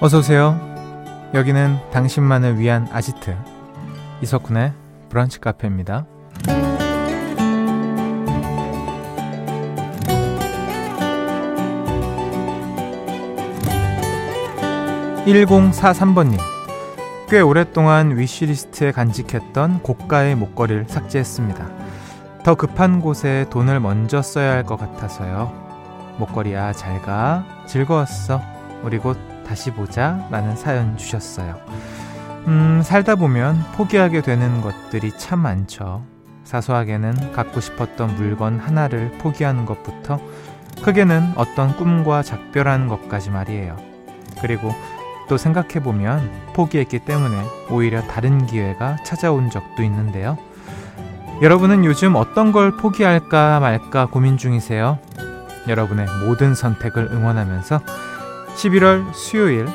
어서오세요. 여기는 당신만을 위한 아지트 이석훈의 브런치 카페입니다. 1043번님, 꽤 오랫동안 위시리스트에 간직했던 고가의 목걸이를 삭제했습니다. 더 급한 곳에 돈을 먼저 써야 할 것 같아서요. 목걸이야 잘가, 즐거웠어, 우리 곧 다시 보자 라는 사연 주셨어요. 살다 보면 포기하게 되는 것들이 참 많죠. 사소하게는 갖고 싶었던 물건 하나를 포기하는 것부터 크게는 어떤 꿈과 작별하는 것까지 말이에요. 그리고 또 생각해보면 포기했기 때문에 오히려 다른 기회가 찾아온 적도 있는데요. 여러분은 요즘 어떤 걸 포기할까 말까 고민 중이세요? 여러분의 모든 선택을 응원하면서 11월 수요일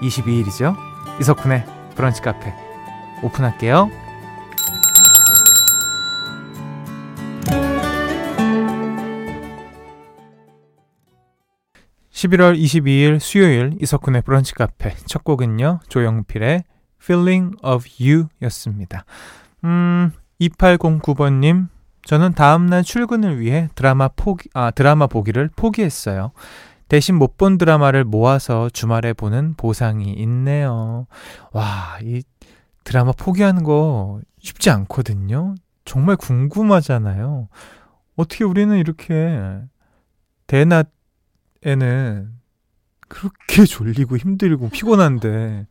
22일이죠. 이석훈의 브런치 카페 오픈할게요. 11월 22일 수요일 이석훈의 브런치 카페 첫 곡은요, 조영필의 Feeling of You 였습니다. 2809번님, 저는 다음날 출근을 위해 드라마 보기를 포기했어요. 대신 못 본 드라마를 모아서 주말에 보는 보상이 있네요. 와, 이 드라마 포기하는 거 쉽지 않거든요. 정말 궁금하잖아요. 어떻게 우리는 이렇게 대낮에는 그렇게 졸리고 힘들고 피곤한데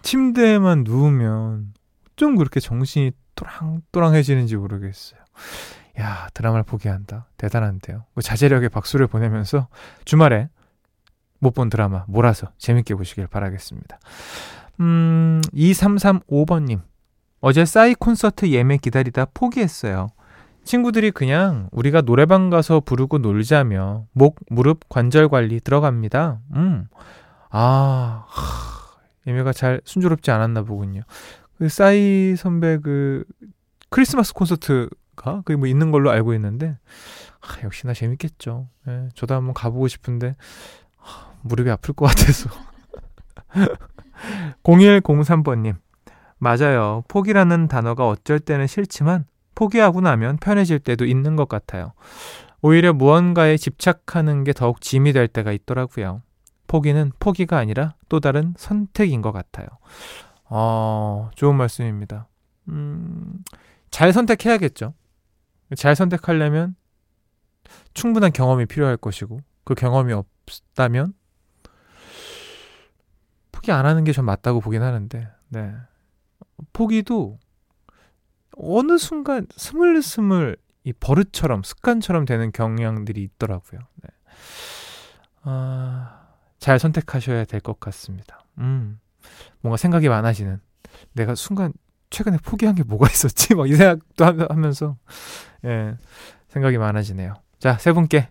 침대에만 누우면 좀 그렇게 정신이 또랑또랑해지는지 모르겠어요. 야, 드라마를 포기한다. 대단한데요. 자제력에 박수를 보내면서 주말에 못 본 드라마 몰아서 재밌게 보시길 바라겠습니다. 2335번님, 어제 싸이 콘서트 예매 기다리다 포기했어요. 친구들이 그냥 우리가 노래방 가서 부르고 놀자며 목, 무릎, 관절 관리 들어갑니다. 예매가 잘 순조롭지 않았나 보군요. 그 싸이 선배 그 크리스마스 콘서트가 그게 뭐 있는 걸로 알고 있는데, 역시나 재밌겠죠. 예, 저도 한번 가보고 싶은데 무릎이 아플 것 같아서. 0103번님, 맞아요. 포기라는 단어가 어쩔 때는 싫지만 포기하고 나면 편해질 때도 있는 것 같아요. 오히려 무언가에 집착하는 게 더욱 짐이 될 때가 있더라고요. 포기는 포기가 아니라 또 다른 선택인 것 같아요. 좋은 말씀입니다. 잘 선택해야겠죠. 잘 선택하려면 충분한 경험이 필요할 것이고, 그 경험이 없다면 포기 안 하는 게 전 맞다고 보긴 하는데, 네. 포기도 어느 순간 스물스물 이 버릇처럼, 습관처럼 되는 경향들이 있더라고요. 네. 잘 선택하셔야 될 것 같습니다. 뭔가 생각이 많아지는, 내가 순간 최근에 포기한 게 뭐가 있었지? 막 이 생각도 하면서, 예, 생각이 많아지네요. 자, 세 분께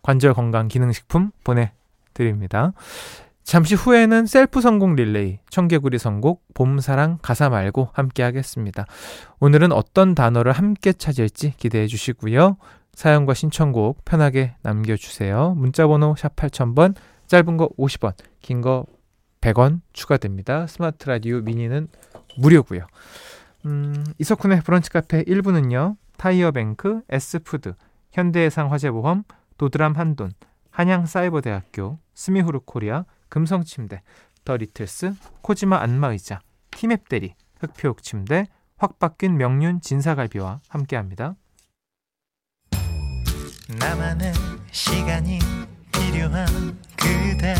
관절 건강 기능식품 보내드립니다. 잠시 후에는 셀프 선곡 릴레이, 청개구리 선곡, 봄사랑 가사 말고 함께 하겠습니다. 오늘은 어떤 단어를 함께 찾을지 기대해 주시고요. 사연과 신청곡 편하게 남겨주세요. 문자번호 샵 8000번, 짧은 거 50원, 긴 거 100원 추가됩니다. 스마트 라디오 미니는 무료고요. 이석훈의 브런치 카페 1부는요, 타이어뱅크, S푸드, 현대해상 화재보험, 도드람 한돈, 한양사이버대학교, 스미후르코리아, 금성침대, 더 리틀스, 코지마 안마의자, 티맵대리, 흑표육침대, 확 바뀐 명륜 진사갈비와 함께합니다. 나만의 시간이 필요한 그대,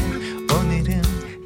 오늘은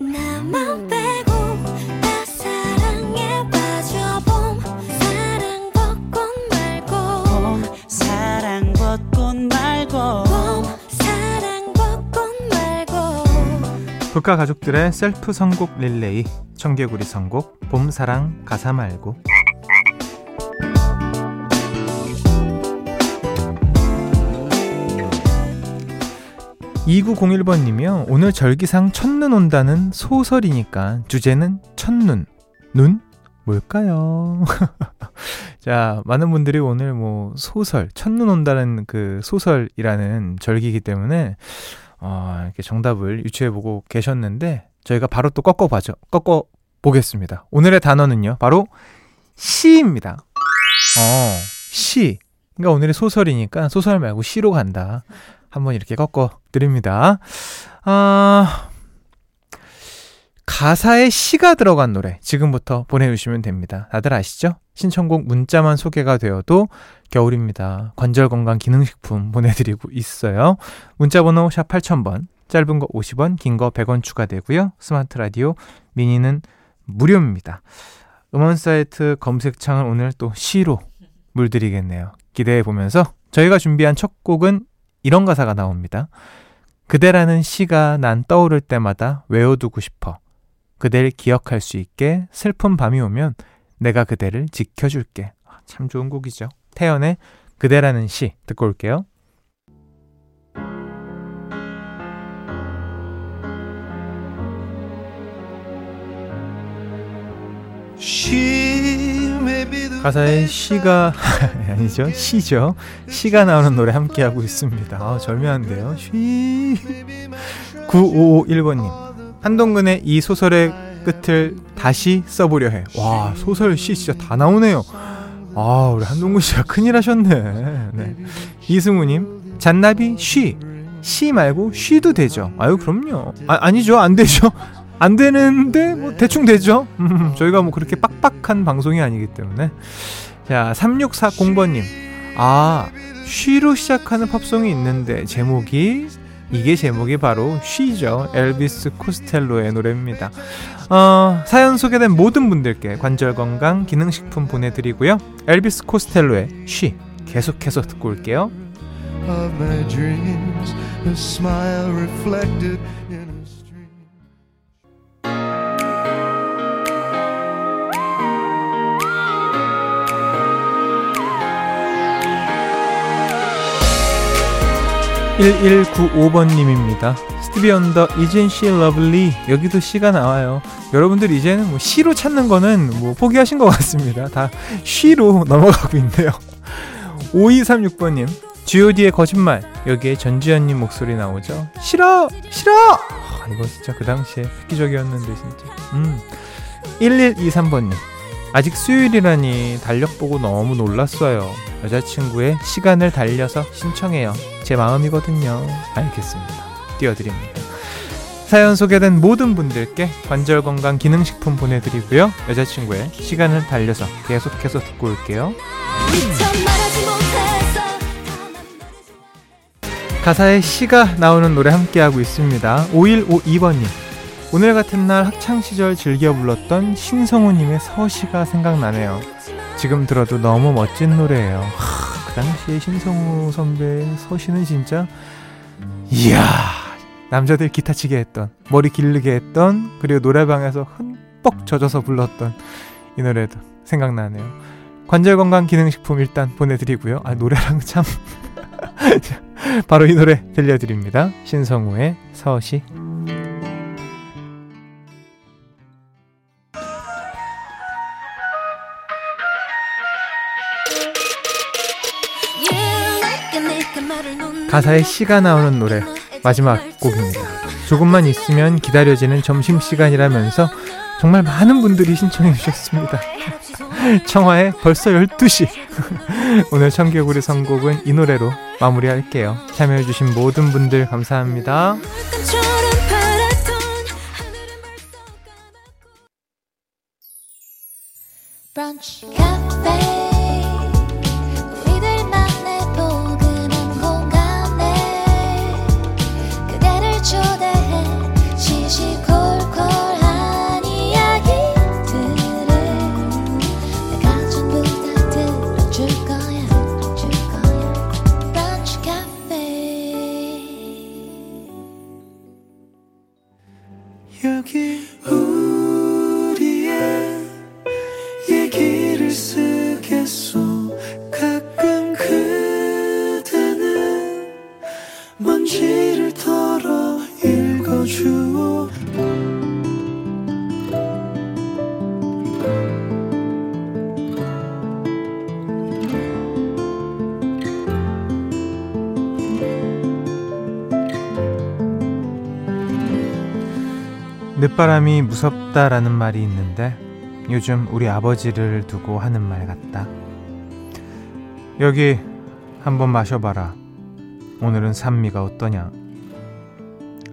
나만 국가 가족들의 셀프 선곡 릴레이 청개구리 선곡 봄사랑 가사 말고. (2901번님이요) 오늘 절기상 첫눈 온다는 소설이니까 주제는 첫눈. 눈? 뭘까요? 자, 많은 분들이 오늘 뭐 소설, 첫눈 온다는 그 소설이라는 절기이기 때문에 이렇게 정답을 유추해보고 계셨는데 저희가 바로 또 꺾어보겠습니다. 오늘의 단어는요, 바로 시입니다. 시. 그러니까 오늘의 소설이니까 소설 말고 시로 간다. 한번 이렇게 꺾어드립니다. 가사에 시가 들어간 노래 지금부터 보내주시면 됩니다. 다들 아시죠? 신청곡 문자만 소개가 되어도 겨울입니다. 관절건강기능식품 보내드리고 있어요. 문자번호 샵 8000번, 짧은 거 50원, 긴 거 100원 추가되고요. 스마트 라디오 미니는 무료입니다. 음원 사이트 검색창을 오늘 또 시로 물들이겠네요. 기대해보면서 저희가 준비한 첫 곡은 이런 가사가 나옵니다. 그대라는 시가 난 떠오를 때마다 외워두고 싶어. 그댈 기억할 수 있게 슬픈 밤이 오면 내가 그대를 지켜줄게. 참 좋은 곡이죠. 태연의 그대라는 시 듣고 올게요. 가사에 시가 아니죠, 시죠. 시가 나오는 노래 함께하고 있습니다. 절묘한데요. 9551번님 한동근의 이 소설의 끝을 다시 써보려 해. 와, 소설 시 진짜 다 나오네요. 아, 우리 한동근 씨가 큰일 하셨네. 네. 이승우님, 잔나비 쉬. 시 말고 쉬도 되죠. 아유, 그럼요. 아니죠. 안 되죠. 안 되는데 뭐 대충 되죠. 저희가 뭐 그렇게 빡빡한 방송이 아니기 때문에. 자, 3640번님. 아, 쉬로 시작하는 팝송이 있는데 제목이, 이게 제목이 바로 쉬죠. 엘비스 코스텔로의 노래입니다. 사연 소개된 모든 분들께 관절건강 기능식품 보내드리고요. 엘비스 코스텔로의 쉬 계속해서 듣고 올게요. (1195번) 님입니다. 스티비 언더 Isn't she lovely. 여기도 시가 나와요. 여러분들 이제는 뭐 시로 찾는 거는 뭐 포기하신 것 같습니다. 다 쉬로 넘어가고 있네요. (5236번) 님, G.O.D의 거짓말. 여기에 전지현 님 목소리 나오죠. 싫어! 싫어! 이거 진짜 그 당시에 획기적이었는데 진짜. 1123번 님, 아직 수요일이라니 달력 보고 너무 놀랐어요. 여자친구의 시간을 달려서 신청해요. 제 마음이거든요. 알겠습니다. 띄워드립니다. 사연 소개된 모든 분들께 관절건강 기능식품 보내드리고요. 여자친구의 시간을 달려서 계속해서 듣고 올게요. 가사에 시가 나오는 노래 함께하고 있습니다. 5152번님. 오늘 같은 날 학창시절 즐겨 불렀던 신성우님의 서시가 생각나네요. 지금 들어도 너무 멋진 노래예요. 그 당시에 신성우 선배 서시는 진짜, 이야, 남자들 기타 치게 했던, 머리 길르게 했던, 그리고 노래방에서 흠뻑 젖어서 불렀던 이 노래도 생각나네요. 관절건강기능식품 일단 보내드리고요. 노래랑 참 바로 이 노래 들려드립니다. 신성우의 서시. 가사에 시가 나오는 노래 마지막 곡입니다. 조금만 있으면 기다려지는 점심시간이라면서 정말 많은 분들이 신청해 주셨습니다. 청하의 벌써 12시. 오늘 청개구리 선곡은 이 노래로 마무리할게요. 참여해 주신 모든 분들 감사합니다. 늦바람이 무섭다라는 말이 있는데 요즘 우리 아버지를 두고 하는 말 같다. 여기 한번 마셔봐라. 오늘은 산미가 어떠냐.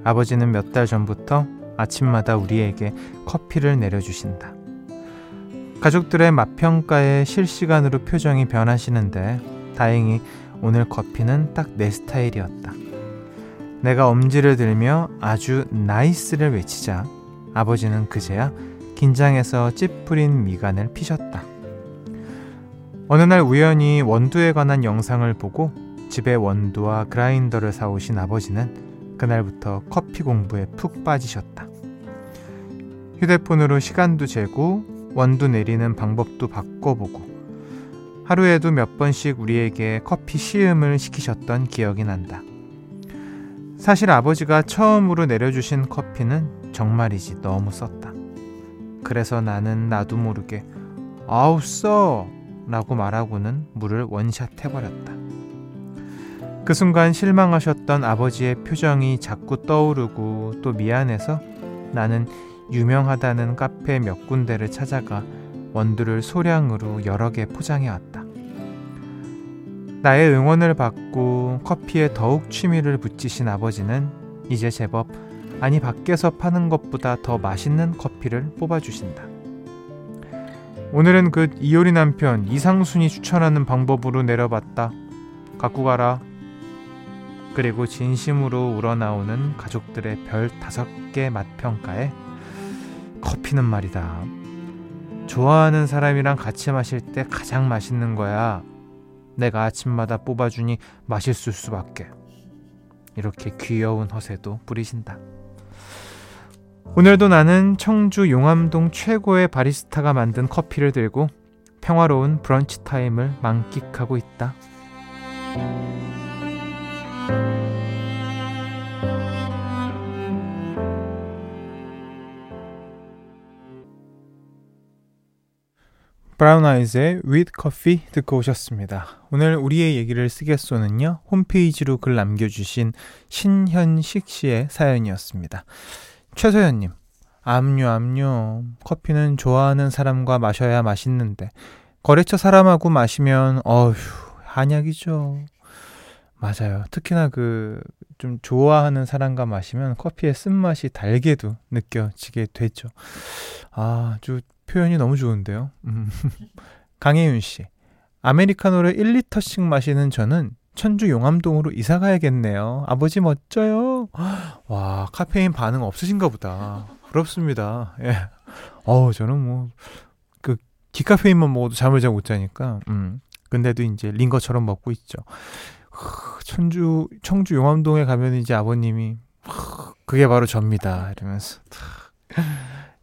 아버지는 몇 달 전부터 아침마다 우리에게 커피를 내려주신다. 가족들의 맛평가에 실시간으로 표정이 변하시는데 다행히 오늘 커피는 딱 내 스타일이었다. 내가 엄지를 들며 아주 나이스를 외치자 아버지는 그제야 긴장해서 찌푸린 미간을 피셨다. 어느 날 우연히 원두에 관한 영상을 보고 집에 원두와 그라인더를 사오신 아버지는 그날부터 커피 공부에 푹 빠지셨다. 휴대폰으로 시간도 재고 원두 내리는 방법도 바꿔보고 하루에도 몇 번씩 우리에게 커피 시음을 시키셨던 기억이 난다. 사실 아버지가 처음으로 내려주신 커피는 정말이지 너무 썼다. 그래서 나는 나도 모르게 아우 써! 라고 말하고는 물을 원샷 해버렸다. 그 순간 실망하셨던 아버지의 표정이 자꾸 떠오르고 또 미안해서 나는 유명하다는 카페 몇 군데를 찾아가 원두를 소량으로 여러 개 포장해왔다. 나의 응원을 받고 커피에 더욱 취미를 붙이신 아버지는 이제 제법 아니 밖에서 파는 것보다 더 맛있는 커피를 뽑아주신다. 오늘은 그 이효리 남편 이상순이 추천하는 방법으로 내려봤다. 갖고 가라. 그리고 진심으로 우러나오는 가족들의 별 5개 맛평가에 커피는 말이다. 좋아하는 사람이랑 같이 마실 때 가장 맛있는 거야. 내가 아침마다 뽑아주니 맛있을 수밖에. 이렇게 귀여운 허세도 부리신다. 오늘도 나는 청주 용암동 최고의 바리스타가 만든 커피를 들고 평화로운 브런치 타임을 만끽하고 있다. 브라운 아이즈의 위드 커피 듣고 오셨습니다. 오늘 우리의 얘기를 쓰겠소는요, 홈페이지로 글 남겨주신 신현식 씨의 사연이었습니다. 최소연님, 압류. 커피는 좋아하는 사람과 마셔야 맛있는데 거래처 사람하고 마시면 어휴 한약이죠. 맞아요. 특히나 좀 좋아하는 사람과 마시면 커피의 쓴맛이 달게도 느껴지게 되죠. 아주 표현이 너무 좋은데요. 강혜윤씨, 아메리카노를 1리터씩 마시는 저는 천주 용암동으로 이사가야겠네요. 아버지 멋져요. 와, 카페인 반응 없으신가 보다. 부럽습니다. 예. 저는 디카페인만 먹어도 잠을 잘 못 자니까. 근데도 이제 링거처럼 먹고 있죠. 청주 용암동에 가면 이제 아버님이 그게 바로 접니다 이러면서.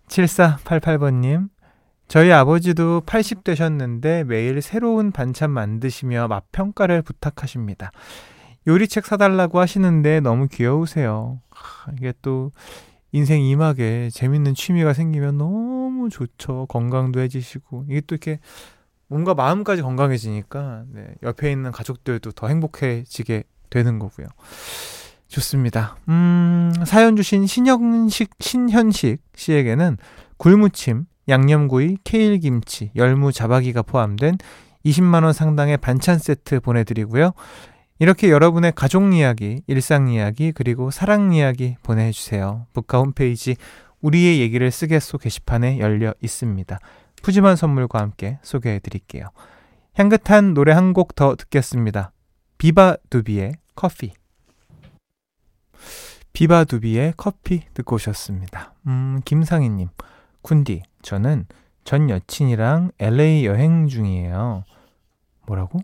7488번님, 저희 아버지도 80 되셨는데 매일 새로운 반찬 만드시며 맛평가를 부탁하십니다. 요리책 사달라고 하시는데 너무 귀여우세요. 이게 또 인생 2막에 재밌는 취미가 생기면 너무 좋죠. 건강도 해지시고 이게 또 이렇게 몸과 마음까지 건강해지니까 옆에 있는 가족들도 더 행복해지게 되는 거고요. 좋습니다. 사연 주신 신현식 씨에게는 굴무침, 양념구이, 케일김치, 열무자박이가 포함된 20만원 상당의 반찬 세트 보내드리고요. 이렇게 여러분의 가족 이야기, 일상 이야기, 그리고 사랑 이야기 보내주세요. 북카 홈페이지 우리의 얘기를 쓰겠소 게시판에 열려 있습니다. 푸짐한 선물과 함께 소개해드릴게요. 향긋한 노래 한 곡 더 듣겠습니다. 비바두비의 커피. 비바두비의 커피 듣고 오셨습니다. 김상희님, 군디, 저는 전 여친이랑 LA 여행 중이에요. 뭐라고?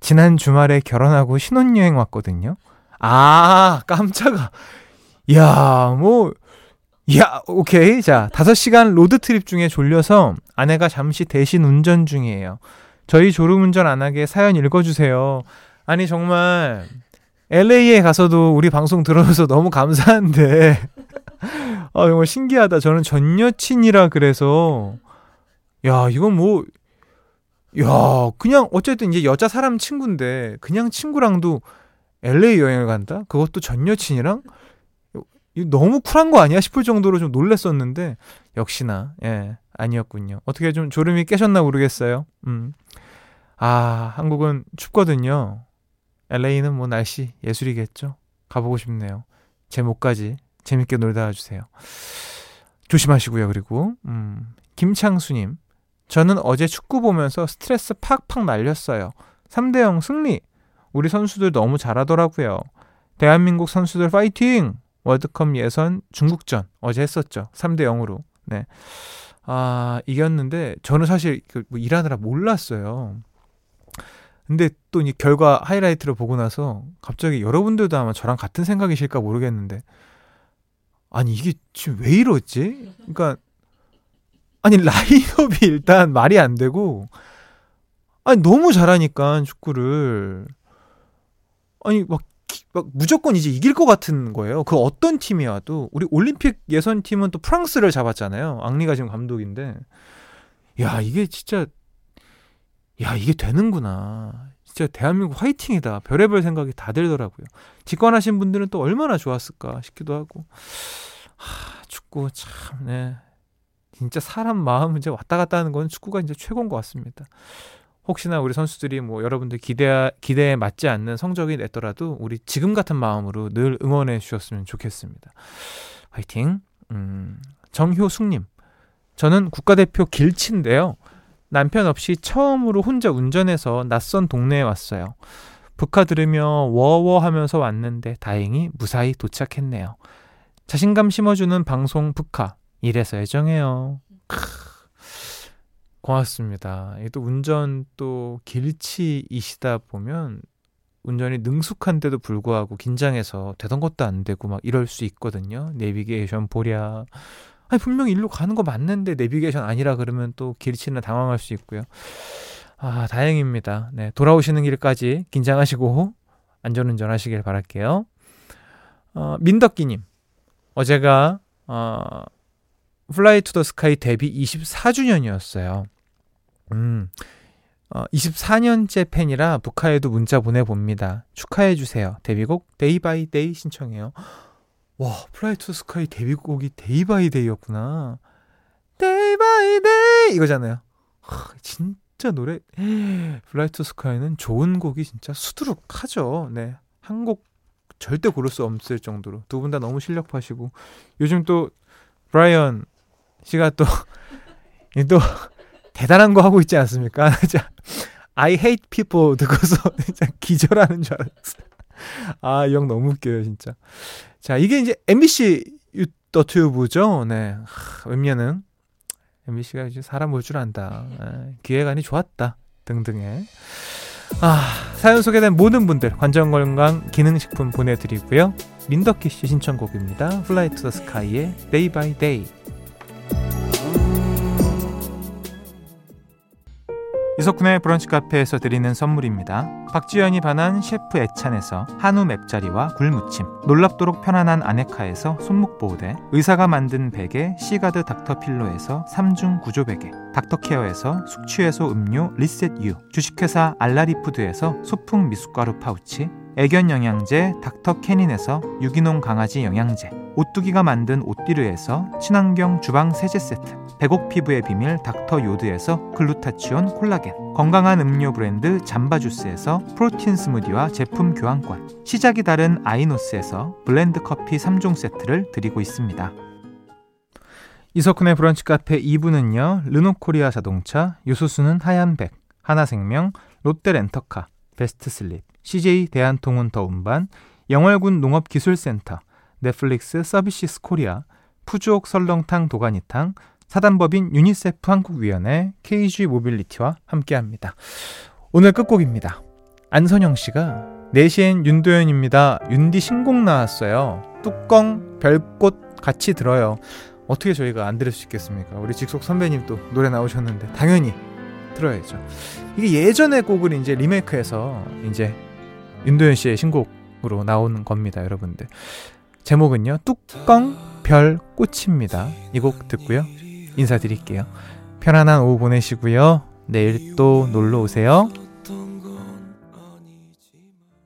지난 주말에 결혼하고 신혼여행 왔거든요. 아, 깜짝아. 오케이. 자, 5시간 로드트립 중에 졸려서 아내가 잠시 대신 운전 중이에요. 저희 졸음운전 안 하게 사연 읽어주세요. 아니, 정말 LA에 가서도 우리 방송 들어줘서 너무 감사한데 정말 신기하다. 저는 전 여친이라 그래서 그냥 어쨌든 이제 여자 사람 친구인데 그냥 친구랑도 LA 여행을 간다? 그것도 전 여친이랑? 이거 너무 쿨한 거 아니야 싶을 정도로 좀 놀랬었는데 역시나 예, 아니었군요. 어떻게 좀 졸음이 깨셨나 모르겠어요. 아, 한국은 춥거든요. LA는 뭐 날씨 예술이겠죠. 가보고 싶네요. 제 목까지 재밌게 놀다 와주세요. 조심하시고요. 그리고 김창수님, 저는 어제 축구 보면서 스트레스 팍팍 날렸어요. 3대0 승리! 우리 선수들 너무 잘하더라고요. 대한민국 선수들 파이팅! 월드컵 예선 중국전 어제 했었죠. 3대0으로. 네. 아, 이겼는데 저는 사실 일하느라 몰랐어요. 근데 또 이 결과 하이라이트를 보고 나서 갑자기 여러분들도 아마 저랑 같은 생각이실까 모르겠는데, 아니 이게 지금 왜 이러지? 그러니까 아니 라인업이 일단 말이 안 되고, 아니 너무 잘하니까 축구를, 아니 막 무조건 이제 이길 것 같은 거예요. 그 어떤 팀이 와도. 우리 올림픽 예선팀은 또 프랑스를 잡았잖아요. 앙리가 지금 감독인데, 야 이게 진짜, 야 이게 되는구나. 진짜 대한민국 화이팅이다. 별의별 생각이 다 들더라고요. 직관하신 분들은 또 얼마나 좋았을까 싶기도 하고. 하, 축구 참, 네. 진짜 사람 마음 이제 왔다 갔다 하는 건 축구가 이제 최고인 것 같습니다. 혹시나 우리 선수들이 뭐 여러분들 기대에 맞지 않는 성적이 냈더라도 우리 지금 같은 마음으로 늘 응원해 주셨으면 좋겠습니다. 화이팅! 정효숙님, 저는 국가대표 길치인데요. 남편 없이 처음으로 혼자 운전해서 낯선 동네에 왔어요. 북카 들으며 워워 하면서 왔는데 다행히 무사히 도착했네요. 자신감 심어주는 방송 북카, 이래서 애정해요. 고맙습니다. 또 운전 또 길치이시다 보면 운전이 능숙한데도 불구하고 긴장해서 되던 것도 안 되고 막 이럴 수 있거든요. 내비게이션 보랴. 아니 분명히 일로 가는 거 맞는데 내비게이션 아니라 그러면 또 길치는 당황할 수 있고요. 아, 다행입니다. 네, 돌아오시는 길까지 긴장하시고 안전운전 하시길 바랄게요. 민덕기님, 어제가 Fly to the Sky 데뷔 24주년이었어요. 24년째 팬이라 북카에도 문자 보내봅니다. 축하해주세요. 데뷔곡 Day by Day 신청해요. 와, Fly to the Sky 데뷔곡이 Day by Day였구나. Day by Day 이거잖아요. 하, 진짜 노래 Fly to the Sky는 좋은 곡이 진짜 수두룩하죠. 네, 한 곡 절대 고를 수 없을 정도로 두 분 다 너무 실력파시고, 요즘 또 브라이언 씨가 또 대단한 거 하고 있지 않습니까? I hate people 듣고서 진짜 기절하는 줄 알았어요. 아, 이 형 너무 웃겨요, 진짜. 자, 이게 이제 MBC 너튜브죠. 네. 음료는 MBC가 이제 사람 볼 줄 안다. 네. 기획안이 좋았다. 등등의. 아, 사연 소개된 모든 분들 관절건강 기능식품 보내드리고요. 민덕기 씨 신청곡입니다. Fly to the Sky의 Day by Day. 이석훈의 브런치 카페에서 드리는 선물입니다. 박지연이 반한 셰프 애찬에서 한우 맵자리와 굴무침, 놀랍도록 편안한 아네카에서 손목보호대, 의사가 만든 베개 시가드 닥터필로에서 3중 구조베개, 닥터케어에서 숙취해소 음료 리셋유, 주식회사 알라리푸드에서 소풍 미숫가루 파우치, 애견 영양제 닥터캐닌에서 유기농 강아지 영양제, 오뚜기가 만든 오띠르에서 친환경 주방 세제 세트, 백옥 피부의 비밀 닥터요드에서 글루타치온 콜라겐, 건강한 음료 브랜드 잠바주스에서 프로틴 스무디와 제품 교환권, 시작이 다른 아이노스에서 블렌드 커피 3종 세트를 드리고 있습니다. 이석훈의 브런치 카페 2부는요. 르노코리아 자동차, 요소수는 하얀백, 하나생명, 롯데렌터카, 베스트슬립, CJ 대한통운 더운반, 영월군 농업기술센터, 넷플릭스 서비스 코리아, 푸주옥 설렁탕 도가니탕, 사단법인 유니세프 한국위원회, KG 모빌리티와 함께합니다. 오늘 끝곡입니다. 안선영씨가 4시엔 윤도현입니다. 윤디 신곡 나왔어요. 뚜껑, 별꽃 같이 들어요. 어떻게 저희가 안 들을 수 있겠습니까? 우리 직속 선배님도 노래 나오셨는데 당연히 들어야죠. 이게 예전의 곡을 이제 리메이크해서 이제 윤도현씨의 신곡으로 나오는 겁니다. 여러분들 제목은요, 뚜껑, 별꽃입니다. 이 곡 듣고요 인사드릴게요. 편안한 오후 보내시고요. 내일 또 놀러 오세요.